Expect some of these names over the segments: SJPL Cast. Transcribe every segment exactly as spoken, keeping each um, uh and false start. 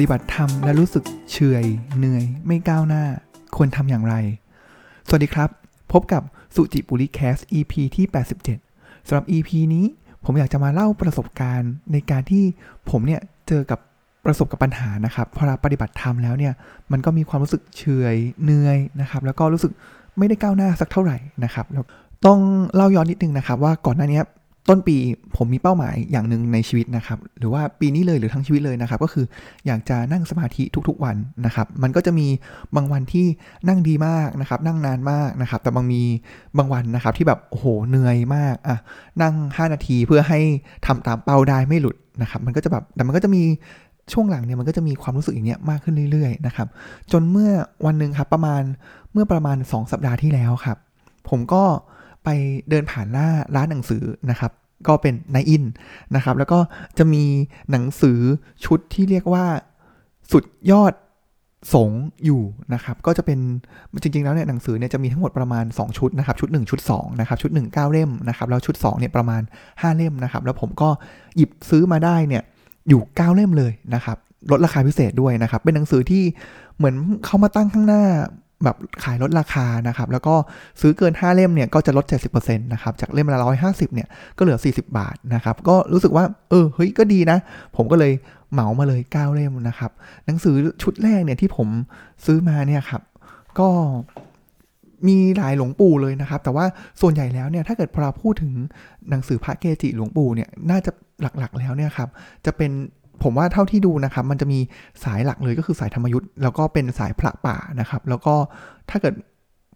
ฏิบัติธรรมและรู้สึกเฉยเหนื่อยไม่ก้าวหน้าควรทำอย่างไรสวัสดีครับพบกับสุจิปุริแคส อี พี ที่แปดสิบเจ็ดสำหรับ อี พี นี้ผมอยากจะมาเล่าประสบการณ์ในการที่ผมเนี่ยเจอกับประสบกับปัญหานะครับพอเราปฏิบัติธรรมแล้วเนี่ยมันก็มีความรู้สึกเฉยเหนื่อยนะครับแล้วก็รู้สึกไม่ได้ก้าวหน้าสักเท่าไหร่นะครับต้องเล่าย้อนนิดนึงนะครับว่าก่อนหน้านี้ต้นปีผมมีเป้าหมายอย่างหนึ่งในชีวิตนะครับหรือว่าปีนี้เลยหรือทั้งชีวิตเลยนะครับก็คืออยากจะนั่งสมาธิทุกๆวันนะครับมันก็จะมีบางวันที่นั่งดีมากนะครับนั่งนานมากนะครับแต่บางมีบางวันนะครับที่แบบโอ้โหเหนื่อยมากอ่ะนั่งห้านาทีเพื่อให้ทำตามเป้าได้ไม่หลุดนะครับมันก็จะแบบแต่มันก็จะมีช่วงหลังเนี่ยมันก็จะมีความรู้สึกอย่างเนี้ยมากขึ้นเรื่อยๆนะครับจนเมื่อวันนึงครับประมาณเมื่อประมาณสองสัปดาห์ที่แล้วครับผมก็ไปเดินผ่านหน้าร้านหนังสือนะครับก็เป็นนายอินนะครับแล้วก็จะมีหนังสือชุดที่เรียกว่าสุดยอดสงฆ์อยู่นะครับก็จะเป็นจริงๆแล้วเนี่ยหนังสือเนี่ยจะมีทั้งหมดประมาณสองชุดนะครับชุดหนึ่งชุดสองนะครับชุดหนึ่ง เก้าเล่มนะครับแล้วชุดสองเนี่ยประมาณห้าเล่มนะครับแล้วผมก็หยิบซื้อมาได้เนี่ยอยู่เก้าเล่มเลยนะครับลดราคาพิเศษด้วยนะครับเป็นหนังสือที่เหมือนเข้ามาตั้งข้างหน้าแบบขายลดราคานะครับแล้วก็ซื้อเกินห้าเล่มเนี่ยก็จะลด เจ็ดสิบเปอร์เซ็นต์ นะครับจากเล่มละหนึ่งร้อยห้าสิบเนี่ยก็เหลือสี่สิบบาทนะครับก็รู้สึกว่าเออเฮ้ยก็ดีนะผมก็เลยเหมามาเลยเก้าเล่มนะครับหนังสือชุดแรกเนี่ยที่ผมซื้อมาเนี่ยครับก็มีหลายหลวงปู่เลยนะครับแต่ว่าส่วนใหญ่แล้วเนี่ยถ้าเกิดพอเราพูดถึงหนังสือพระเกจิหลวงปู่เนี่ยน่าจะหลักๆแล้วเนี่ยครับจะเป็นผมว่าเท่าที่ดูนะครับมันจะมีสายหลักเลยก็คือสายธรรมยุทธ์แล้วก็เป็นสายพระป่านะครับแล้วก็ถ้าเกิด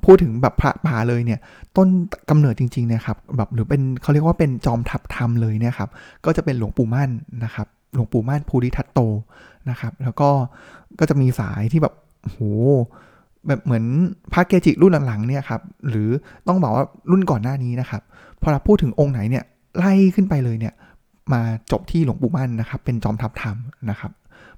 พูดถึงแบบพระป่าเลยเนี่ยต้นกำเนิดจริงๆเนี่ยครับแบบหรือเป็นเขาเรียกว่าเป็นจอมทัพธรรมเลยเนี่ยครับก็จะเป็นหลวงปู่มั่นนะครับหลวงปู่มั่นภูริทัตโตนะครับแล้วก็ก็จะมีสายที่แบบโหแบบเหมือนพระเกจิรุ่นหลังๆเนี่ยครับหรือต้องบอกว่ารุ่นก่อนหน้านี้นะครับพอเราพูดถึงองค์ไหนเนี่ยไล่ขึ้นไปเลยเนี่ยมาจบที่หลวงปู่มั่นนะครับเป็นจอมทัพธรรมนะครับ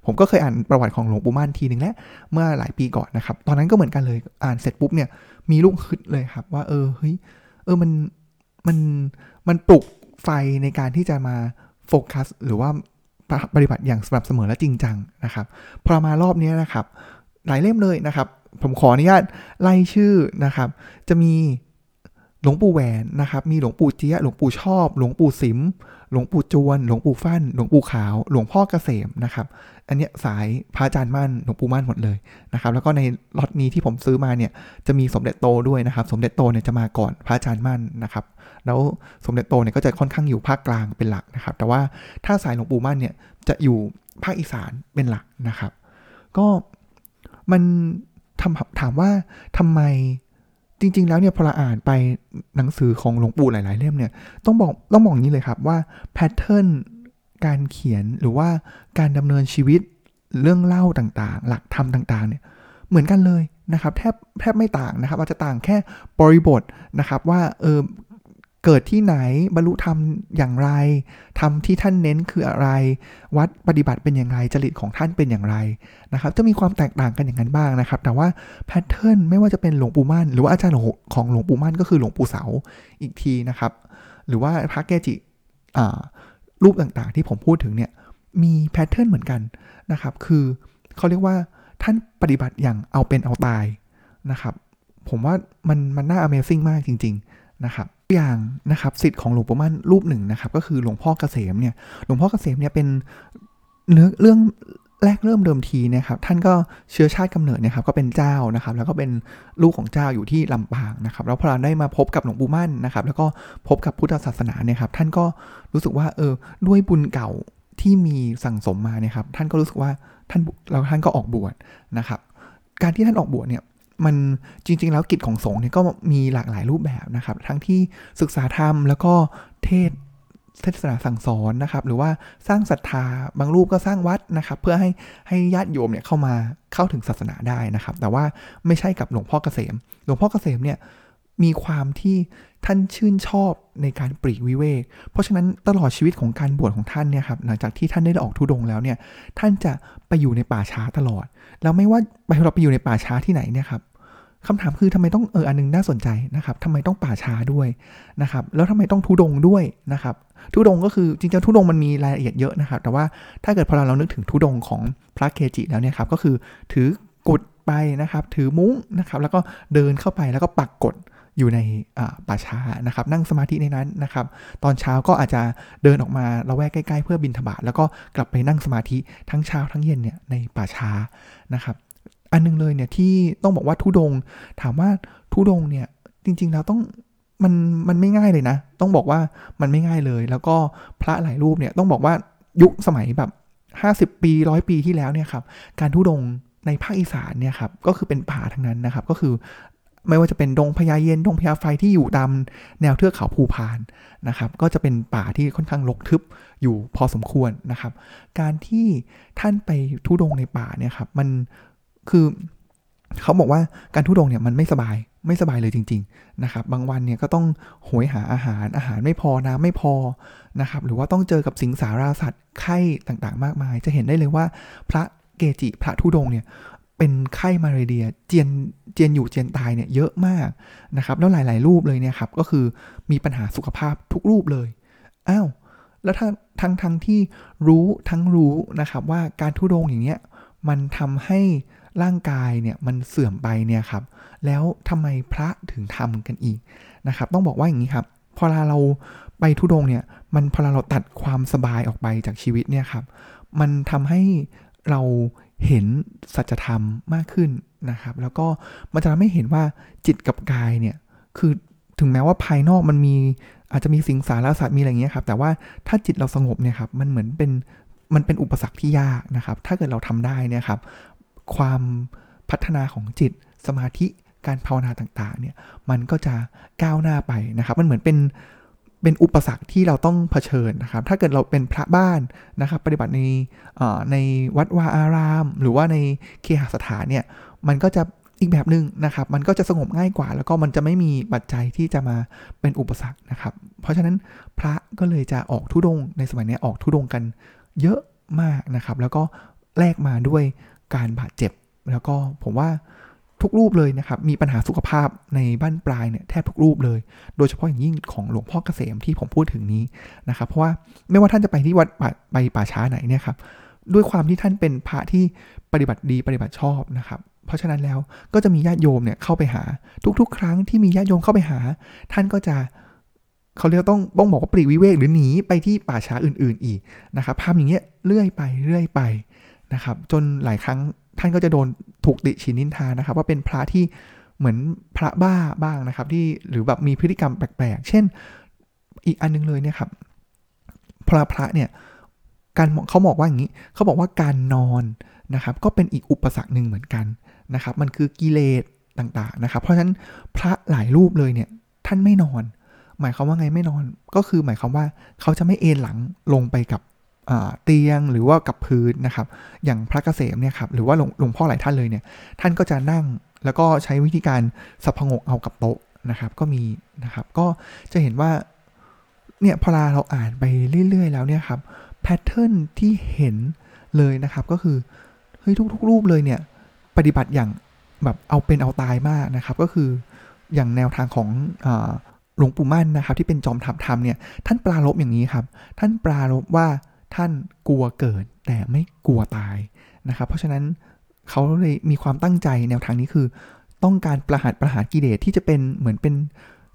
ผมก็เคยอ่านประวัติของหลวงปู่มั่นทีนึงแล้วเมื่อหลายปีก่อนนะครับตอนนั้นก็เหมือนกันเลยอ่านเสร็จปุ๊บเนี่ยมีลูกคิดเลยครับว่าเออเฮ้ยเออมันมันมันปลุกไฟในการที่จะมาโฟกัสหรือว่าปฏิบัติอย่างสม่ำเสมอและจริงจังนะครับพอมารอบนี้นะครับหลายเล่มเลยนะครับผมขออนุญาตไล่ชื่อนะครับจะมีหลวงปู่แหวนนะครับมีหลวงปู่เจี๊ยะหลวงปู่ชอบหลวงปู่สิมหลวงปู่จวนหลวงปู่ฟั่นหลวงปู่ขาวหลวงพ่อเกษมนะครับอันเนี้ยสายพระอาจารย์มั่นหลวงปู่มั่นหมดเลยนะครับแล้วก็ในล็อตนี้ที่ผมซื้อมาเนี่ยจะมีสมเด็จโตด้วยนะครับสมเด็จโตเนี่ยจะมาก่อนพระอาจารย์มั่นนะครับแล้วสมเด็จโตเนี่ยก็จะค่อนข้างอยู่ภาคกลางเป็นหลักนะครับแต่ว่าถ้าสายหลวงปู่มั่นเนี่ยจะอยู่ภาคอีสานเป็นหลักนะครับก็มันถามว่าทำไมจริงๆแล้วเนี่ยพอเราอ่านไปหนังสือของหลวงปู่หลายๆเล่มเนี่ยต้องบอกต้องบอกนี้เลยครับว่าแพทเทิร์นการเขียนหรือว่าการดำเนินชีวิตเรื่องเล่าต่างๆหลักธรรมต่างๆเนี่ยเหมือนกันเลยนะครับแทบแทบไม่ต่างนะครับอาจจะต่างแค่บริบทนะครับว่าเออเกิดที่ไหนบรรลุธรรมอย่างไรธรรมที่ท่านเน้นคืออะไรวัดปฏิบัติเป็นอย่างไรจริตของท่านเป็นอย่างไรนะครับจะมีความแตกต่างกันอย่างนั้นบ้างนะครับแต่ว่าแพทเทิร์นไม่ว่าจะเป็นหลวงปู่มั่นหรือว่าอาจารย์ของหลวงปู่มั่นก็คือหลวงปู่เสาอีกทีนะครับหรือว่าพระเกจิอ่ารูปต่างๆที่ผมพูดถึงเนี่ยมีแพทเทิร์นเหมือนกันนะครับคือเขาเรียกว่าท่านปฏิบัติอย่างเอาเป็นเอาตายนะครับผมว่ามันมันน่า Amazing มากจริงๆนะครับอย่างนะครับศิษย์ของหลวงปู่มั่นรูปหนึ่งนะครับก็คือหลวงพ่อเกษมเนี่ยหลวงพ่อเกษมเนี่ยเป็นเรื่องเรื่องแรกเริ่มเดิมทีนะครับท่านก็เชื้อชาติกำเนิดนะครับก็เป็นเจ้านะครับแล้วก็เป็นลูกของเจ้าอยู่ที่ลำปางนะครับแล้วพอเราได้มาพบกับหลวงปู่มั่นนะครับแล้วก็พบกับพุทธศาสนาเนี่ยครับท่านก็รู้สึกว่าเออด้วยบุญเก่าที่มีสั่งสมมาเนี่ยครับท่านก็รู้สึกว่าท่านแล้วท่านก็ออกบวชนะครับการที่ท่านออกบวชเนี่ยมันจริงๆแล้วกิจของสงฆ์เนี่ยก็มีหลากหลายรูปแบบนะครับทั้งที่ศึกษาธรรมแล้วก็เทศเทศนาสั่งสอนนะครับหรือว่าสร้างศรัทธาบางรูปก็สร้างวัดนะครับเพื่อให้ให้ญาติโยมเนี่ยเข้ามาเข้าถึงศาสนาได้นะครับแต่ว่าไม่ใช่กับหลวงพ่อเกษมหลวงพ่อเกษมเนี่ยมีความที่ท่านชื่นชอบในการปลีกวิเวกเพราะฉะนั้นตลอดชีวิตของการบวชของท่านเนี่ยครับหลังจากที่ท่านได้ออกธุดงค์แล้วเนี่ยท่านจะไปอยู่ในป่าช้าตลอดแล้วไม่ว่าเราไปอยู่ในป่าช้าที่ไหนเนี่ยครับ คำถามคือทำไมต้องเอออันนึงน่าสนใจนะครับทำไมต้องป่าช้าด้วยนะครับแล้วทำไมต้องธุดงค์ด้วยนะครับธุดงค์ก็คือจริงๆธุดงค์มันมีรายละเอียดเยอะนะครับแต่ว่าถ้าเกิดพอเรานึกถึงธุดงค์ของพระเกจิแล้วเนี่ยครับก็คือถือกุฏไปนะครับถือมุ้งนะครับแล้วก็เดินเข้าไปแล้วก็ปักกฏอยู่ในป่าช้านะครับนั่งสมาธิในนั้นนะครับตอนเช้าก็อาจจะเดินออกมาละแวกใกล้ๆเพื่อบิณฑบาตแล้วก็กลับไปนั่งสมาธิทั้งเช้าทั้งเย็นเนี่ยในป่าช้านะครับอันนึงเลยเนี่ยที่ต้องบอกว่าธุดงค์ถามว่าธุดงค์เนี่ยจริงๆแล้วต้องมันมันไม่ง่ายเลยนะต้องบอกว่ามันไม่ง่ายเลยแล้วก็พระหลายรูปเนี่ยต้องบอกว่ายุคสมัยแบบห้าสิบปีหนึ่งร้อยปีที่แล้วเนี่ยครับการธุดงค์ในภาคอีสานเนี่ยครับก็คือเป็นป่าทั้งนั้นนะครับก็คือไม่ว่าจะเป็นดงพญาเย็นดงพญาไฟที่อยู่ตามแนวเทือกเขาภูพานนะครับก็จะเป็นป่าที่ค่อนข้างรกทึบอยู่พอสมควรนะครับการที่ท่านไปธุดงค์ในป่าเนี่ยครับมันคือเขาบอกว่าการธุดงค์เนี่ยมันไม่สบายไม่สบายเลยจริงๆนะครับบางวันเนี่ยก็ต้องโหยหาอาหารอาหารไม่พอน้ำไม่พอนะครับหรือว่าต้องเจอกับสิงสาราสัตว์ไข้ต่างๆมากมายจะเห็นได้เลยว่าพระเกจิพระธุดงค์เนี่ยเป็นไข้มาเรียเจียนเจียนอยู่เจียนตายเนี่ยเยอะมากนะครับแล้วหลายๆรูปเลยเนี่ยครับก็คือมีปัญหาสุขภาพทุกรูปเลยอ้าวแล้วถ้าทั้งทั้งที่รู้ทั้งรู้นะครับว่าการธุดงค์อย่างเนี้ยมันทำให้ร่างกายเนี่ยมันเสื่อมไปเนี่ยครับแล้วทำไมพระถึงทำกันอีกนะครับต้องบอกว่าอย่างนี้ครับพอเราไปธุดงค์เนี่ยมันพอเราตัดความสบายออกไปจากชีวิตเนี่ยครับมันทำให้เราเห็นสัจธรรมมากขึ้นนะครับแล้วก็มันจะทำให้เห็นว่าจิตกับกายเนี่ยคือถึงแม้ว่าภายนอกมันมีอาจจะมีสิงสารสัตว์มีอะไรอย่างเงี้ยครับแต่ว่าถ้าจิตเราสงบเนี่ยครับมันเหมือนเป็นมันเป็นอุปสรรคที่ยากนะครับถ้าเกิดเราทำได้เนี่ยครับความพัฒนาของจิตสมาธิการภาวนาต่างๆเนี่ยมันก็จะก้าวหน้าไปนะครับมันเหมือนเป็นเป็นอุปสรรคที่เราต้องเผชิญนะครับถ้าเกิดเราเป็นพระบ้านนะครับปฏิบัติในในวัดวาอารามหรือว่าในเคหสถานเนี่ยมันก็จะอีกแบบนึงนะครับมันก็จะสงบง่ายกว่าแล้วก็มันจะไม่มีปัจจัยที่จะมาเป็นอุปสรรคนะครับเพราะฉะนั้นพระก็เลยจะออกธุดงค์ในสมัยนี้ออกธุดงค์กันเยอะมากนะครับแล้วก็แลกมาด้วยการบาดเจ็บแล้วก็ผมว่าทุกรูปเลยนะครับมีปัญหาสุขภาพในบ้านปลายเนี่ยแทบทุกรูปเลยโดยเฉพาะอย่างยิ่งของหลวงพ่อเกษมที่ผมพูดถึงนี้นะครับเพราะว่าไม่ว่าท่านจะไปที่วัดไปป่าช้าไหนเนี่ยครับด้วยความที่ท่านเป็นพระที่ปฏิบัติดีปฏิบัติชอบนะครับเพราะฉะนั้นแล้วก็จะมีญาติโยมเนี่ยเข้าไปหาทุกๆครั้งที่มีญาติโยมเข้าไปหาท่านก็จะเขาเรียกต้องบ้องบอกว่าปลีกวิเวกหรือหนีไปที่ป่าช้าอื่นๆอีกนะครับภาพอย่างเงี้ยเรื่อยไปเรื่อยไปนะครับจนหลายครั้งท่านก็จะโดนถูกติฉินนินทานะครับว่าเป็นพระที่เหมือนพระบ้าบ้างนะครับที่หรือแบบมีพฤติกรรมแปลกๆเช่นอีกอันนึงเลยเนี่ยครับพระพระเนี่ยการเขาบอกว่าอย่างนี้เขาบอกว่าการนอนนะครับก็เป็นอีกอุปสรรคหนึ่งเหมือนกันนะครับมันคือกิเลสต่างๆนะครับเพราะฉะนั้นพระหลายรูปเลยเนี่ยท่านไม่นอนหมายความว่าไงไม่นอนก็คือหมายความว่าเขาจะไม่เอนหลังลงไปกับเตียงหรือว่ากับพื้นนะครับอย่างพระเกษมเนี่ยครับหรือว่าหลวงพ่อหลายท่านเลยเนี่ยท่านก็จะนั่งแล้วก็ใช้วิธีการสับพงกเอากับโต๊ะนะครับก็มีนะครับก็จะเห็นว่าเนี่ยพอเราอ่านไปเรื่อยๆแล้วเนี่ยครับแพทเทิร์นที่เห็นเลยนะครับก็คือเฮ้ยทุกๆรูปเลยเนี่ยปฏิบัติอย่างแบบเอาเป็นเอาตายมากนะครับก็คืออย่างแนวทางของหลวงปู่มั่นนะครับที่เป็นจอมทัพธรรมเนี่ยท่านปรารภอย่างนี้ครับท่านปรารภว่าท่านกลัวเกิดแต่ไม่กลัวตายนะครับเพราะฉะนั้นเขาเลยมีความตั้งใจแนวทางนี้คือต้องการประหารประหารกิเลสที่จะเป็นเหมือนเป็น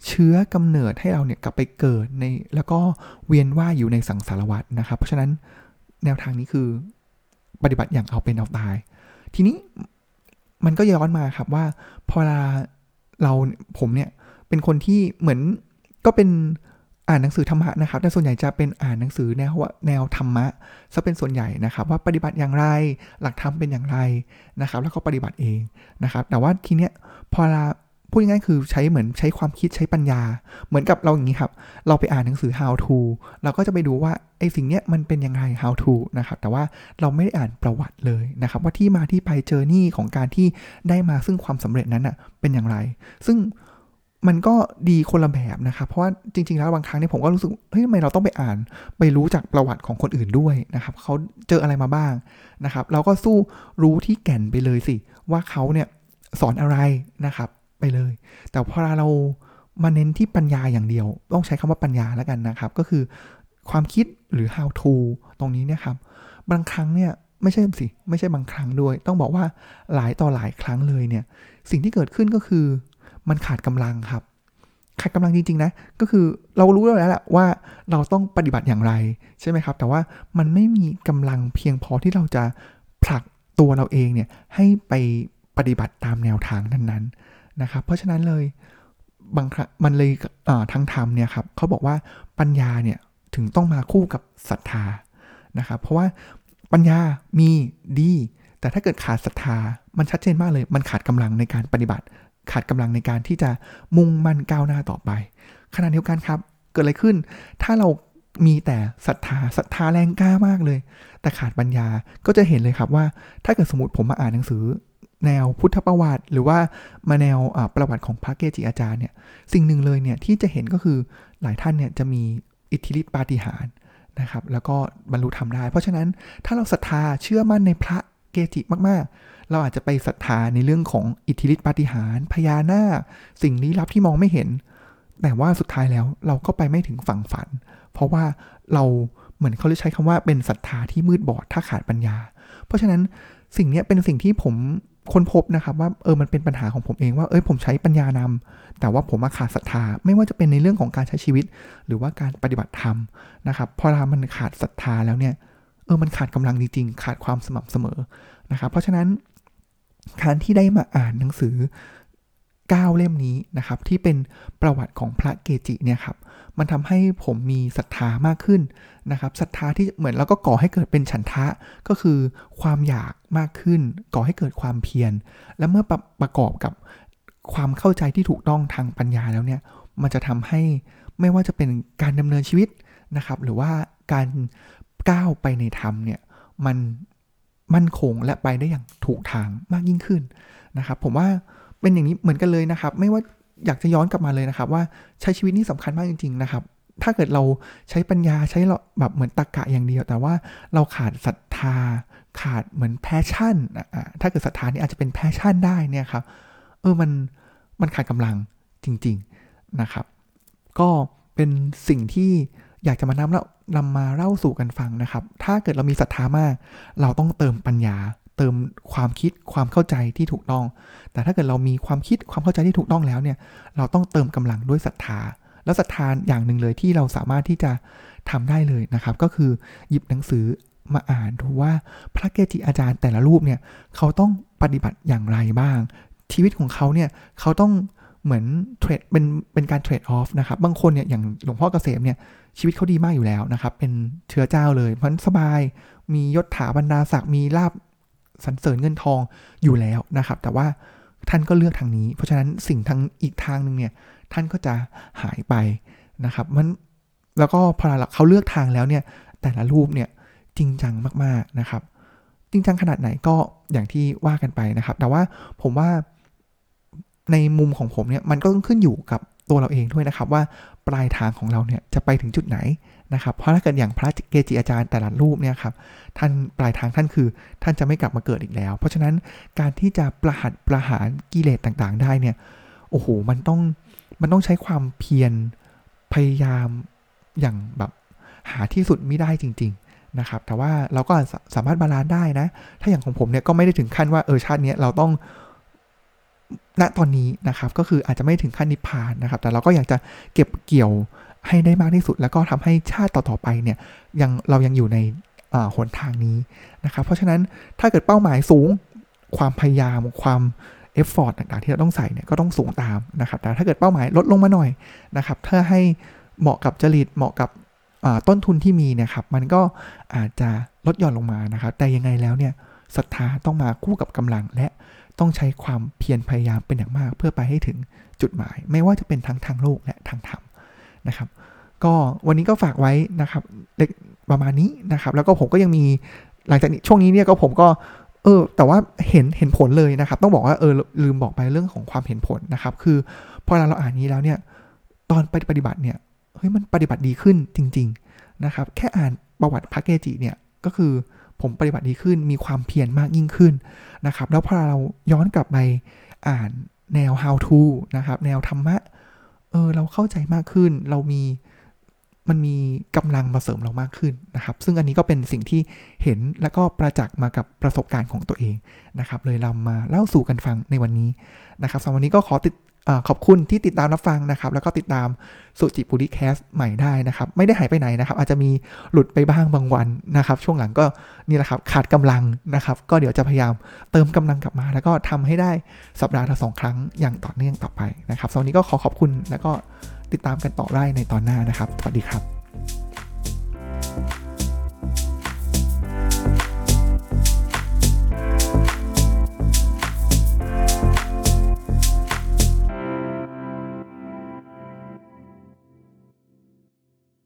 เชื้อกำเนิดให้เราเนี่ยกลับไปเกิดในแล้วก็เวียนว่ายอยู่ในสังสารวัฏนะครับเพราะฉะนั้นแนวทางนี้คือปฏิบัติอย่างเอาเป็นเอาตายทีนี้มันก็ย้อนมาครับว่าพอเราผมเนี่ยเป็นคนที่เหมือนก็เป็นอ่านหนังสือธรรมะนะครับแต่ส่วนใหญ่จะเป็นอ่านหนังสือแนวแนวธรรมะซะเป็นส่วนใหญ่นะครับว่าปฏิบัติอย่างไรหลักธรรมเป็นอย่างไรนะครับแล้วก็ปฏิบัติเองนะครับแต่ว่าทีเนี้ยพอเราพูดง่ายๆคือใช้เหมือนใช้ความคิดใช้ปัญญาเหมือนกับเราอย่างนี้ครับเราไปอ่านหนังสือ how to เราก็จะไปดูว่าไอ้สิ่งเนี้ยมันเป็นยังไง how to นะครับแต่ว่าเราไม่ได้อ่านประวัติเลยนะครับว่าที่มาที่ไปเจอหนี้ของการที่ได้มาซึ่งความสำเร็จนั้นน่ะเป็นอย่างไรซึ่งมันก็ดีคนละแบบนะครับเพราะว่าจริงๆแล้วบางครั้งเนี่ยผมก็รู้สึกเฮ้ยทำไมเราต้องไปอ่านไปรู้จากประวัติของคนอื่นด้วยนะครับเขาเจออะไรมาบ้างนะครับเราก็สู้รู้ที่แก่นไปเลยสิว่าเขาเนี่ยสอนอะไรนะครับ ไปเลยแต่พอเรามาเน้นที่ปัญญาอย่างเดียวต้องใช้คำว่าปัญญาแล้วกันนะครับก็คือความคิดหรือ how to ตรงนี้เนี่ยครับบางครั้งเนี่ยไม่ใช่สิไม่ใช่บางครั้งด้วยต้องบอกว่าหลายต่อหลายครั้งเลยเนี่ยสิ่งที่เกิดขึ้นก็คือมันขาดกำลังครับขาดกำลังจริงๆนะก็คือเรารู้แล้วแหละว่าเราต้องปฏิบัติอย่างไรใช่ไหมครับแต่ว่ามันไม่มีกำลังเพียงพอที่เราจะผลักตัวเราเองเนี่ยให้ไปปฏิบัติตามแนวทางนั้นๆนะครับเพราะฉะนั้นเลยบางครั้งมันเลยทางธรรมเนี่ยครับเขาบอกว่าปัญญาเนี่ยถึงต้องมาคู่กับศรัทธานะครับเพราะว่าปัญญามีดีแต่ถ้าเกิดขาดศรัทธามันชัดเจนมากเลยมันขาดกำลังในการปฏิบัติขาดกำลังในการที่จะมุ่งมั่นก้าวหน้าต่อไปขณะเดียวกันครับเกิดอะไรขึ้นถ้าเรามีแต่ศรัทธาศรัทธาแรงกล้ามากเลยแต่ขาดปัญญาก็จะเห็นเลยครับว่าถ้าเกิดสมมุติผมมาอ่านหนังสือแนวพุทธประวัติหรือว่ามาแนวประวัติของพระเกจิอาจารย์เนี่ยสิ่งหนึ่งเลยเนี่ยที่จะเห็นก็คือหลายท่านเนี่ยจะมีอิทธิฤทธิปาฏิหาริย์นะครับแล้วก็บรรลุธรรมได้เพราะฉะนั้นถ้าเราศรัทธาเชื่อมั่นในพระเกจิมากๆเราอาจจะไปศรัทธาในเรื่องของอิทธิฤทธิปาฏิหาริย์พญานาคสิ่งลี้ลับที่มองไม่เห็นแต่ว่าสุดท้ายแล้วเราก็ไปไม่ถึงฝั่งฝันเพราะว่าเราเหมือนเขาใช้คำว่าเป็นศรัทธาที่มืดบอดถ้าขาดปัญญาเพราะฉะนั้นสิ่งนี้เป็นสิ่งที่ผมค้นพบนะครับว่าเออมันเป็นปัญหาของผมเองว่าเอ้ยผมใช้ปัญญานำแต่ว่าผมขาดศรัทธาไม่ว่าจะเป็นในเรื่องของการใช้ชีวิตหรือว่าการปฏิบัติธรรมนะครับพอเรามันขาดศรัทธาแล้วเนี่ยเออมันขาดกำลังจริงๆขาดความสม่ำเสมอนะครับเพราะฉะนั้นการที่ได้มาอ่านหนังสือเก้าเล่มนี้นะครับที่เป็นประวัติของพระเกจิเนี่ยครับมันทำให้ผมมีศรัทธามากขึ้นนะครับศรัทธาที่เหมือนเราก็ก่อให้เกิดเป็นฉันทะก็คือความอยากมากขึ้นก่อให้เกิดความเพียรและเมื่อป ร, ประกอบกับความเข้าใจที่ถูกต้องทางปัญญาแล้วเนี่ยมันจะทำให้ไม่ว่าจะเป็นการดำเนินชีวิตนะครับหรือว่าการก้าวไปในธรรมเนี่ยมันมั่นคงและไปได้อย่างถูกทางมากยิ่งขึ้นนะครับผมว่าเป็นอย่างนี้เหมือนกันเลยนะครับไม่ว่าอยากจะย้อนกลับมาเลยนะครับว่าใช้ชีวิตนี่สำคัญมากจริงๆนะครับถ้าเกิดเราใช้ปัญญาใช้แบบเหมือนตรรกะอย่างเดียวแต่ว่าเราขาดศรัทธาขาดเหมือนแพชชั่นอ่ะถ้าเกิดศรัทธานี่อาจจะเป็นแพชชั่นได้เนี่ยครับเออมันมันขาดกำลังจริงๆนะครับก็เป็นสิ่งที่อยากจะมานำแล้วนำมาเล่าสู่กันฟังนะครับถ้าเกิดเรามีศรัทธามากเราต้องเติมปัญญาเติมความคิดความเข้าใจที่ถูกต้องแต่ถ้าเกิดเรามีความคิดความเข้าใจที่ถูกต้องแล้วเนี่ยเราต้องเติมกำลังด้วยศรัทธาแล้วศรัทธาอย่างหนึ่งเลยที่เราสามารถที่จะทำได้เลยนะครับก็คือหยิบหนังสือมาอ่านดูว่าพระเกจิอาจารย์แต่ละรูปเนี่ยเขาต้องปฏิบัติอย่างไรบ้างชีวิตของเขาเนี่ยเขาต้องเหมือนเทรดเป็นเป็นการเทรดออฟนะครับบางคนเนี่ยอย่างหลวงพ่อเกษมเนี่ยชีวิตเขาดีมากอยู่แล้วนะครับเป็นเชื้อเจ้าเลยมันสบายมียศถาบรรดาศักดิ์มีลาภสรรเสริญเงินทองอยู่แล้วนะครับแต่ว่าท่านก็เลือกทางนี้เพราะฉะนั้นสิ่งทางอีกทางนึงเนี่ยท่านก็จะหายไปนะครับมันแล้วก็พอเขาเลือกทางแล้วเนี่ยแต่ละรูปเนี่ยจริงจังมากๆนะครับจริงจังขนาดไหนก็อย่างที่ว่ากันไปนะครับแต่ว่าผมว่าในมุมของผมเนี่ยมันก็ต้องขึ้นอยู่กับตัวเราเองด้วยนะครับว่าปลายทางของเราเนี่ยจะไปถึงจุดไหนนะครับเพราะถ้าเกิดอย่างพระเกจิอาจารย์แต่ละรูปเนี่ยครับท่านปลายทางท่านคือท่านจะไม่กลับมาเกิดอีกแล้วเพราะฉะนั้นการที่จะประหัตประหารกิเลสต่างๆได้เนี่ยโอ้โหมันต้องมันต้องใช้ความเพียรพยายามอย่างแบบหาที่สุดไม่ได้จริงๆนะครับแต่ว่าเราก็สามารถบาลานซ์ได้นะถ้าอย่างของผมเนี่ยก็ไม่ได้ถึงขั้นว่าเออชาตินี้เราต้องณตอนนี้นะครับก็คืออาจจะไม่ถึงขั้นนิพพานนะครับแต่เราก็อยากจะเก็บเกี่ยวให้ได้มากที่สุดแล้วก็ทำให้ชาติต่อๆไปเนี่ยยังเรายังอยู่ในหนทางนี้นะครับเพราะฉะนั้นถ้าเกิดเป้าหมายสูงความพยายามความเอฟฟอร์ตต่างๆที่เราต้องใส่เนี่ยก็ต้องสูงตามนะครับแต่ถ้าเกิดเป้าหมายลดลงมาหน่อยนะครับเพื่อให้เหมาะกับจริตเหมาะกับต้นทุนที่มีนะครับมันก็อาจจะลดหย่อนลงมานะครับแต่ยังไงแล้วเนี่ยศรัทธาต้องมาคู่กับกำลังและต้องใช้ความเพียรพยายามเป็นอย่างมากเพื่อไปให้ถึงจุดหมายไม่ว่าจะเป็นทั้งทางโลกและทางธรรมนะครับก็วันนี้ก็ฝากไว้นะครับประมาณนี้นะครับแล้วก็ผมก็ยังมีหลังจากนี้ช่วงนี้เนี่ยก็ผมก็เออแต่ว่าเห็นเห็นผลเลยนะครับต้องบอกว่าเออลืมบอกไปเรื่องของความเห็นผลนะครับคือพอเราอ่านนี้แล้วเนี่ยตอนไปปฏิบัติเนี่ยเฮ้ยมันปฏิบัติดีขึ้นจริงๆนะครับแค่อ่านประวัติพระเกจิเนี่ยก็คือผมปฏิบัติดีขึ้นมีความเพียรมากยิ่งขึ้นนะครับแล้วพอเราย้อนกลับไปอ่าน แนว how to นะครับแนวธรรมะเออเราเข้าใจมากขึ้นเรามีมันมีกำลังมาเสริมเรามากขึ้นนะครับซึ่งอันนี้ก็เป็นสิ่งที่เห็นแล้วก็ประจักษ์มากับประสบการณ์ของตัวเองนะครับเลยนำมาเล่าสู่กันฟังในวันนี้นะครับสำหรับวันนี้ก็ขอติดขอบคุณที่ติดตามรับฟังนะครับแล้วก็ติดตามสุจิปุริแคสต์ใหม่ได้นะครับไม่ได้หายไปไหนนะครับอาจจะมีหลุดไปบ้างบางวันนะครับช่วงหลังก็นี่แหละครับขาดกำลังนะครับก็เดี๋ยวจะพยายามเติมกำลังกลับมาแล้วก็ทำให้ได้สัปดาห์ละสองครั้งอย่างต่อเนื่องต่อไปนะครับสำหรับวันนี้ก็ขอขอบคุณแล้วก็ติดตามกันต่อได้ในตอนหน้านะครับสวัสดีครับ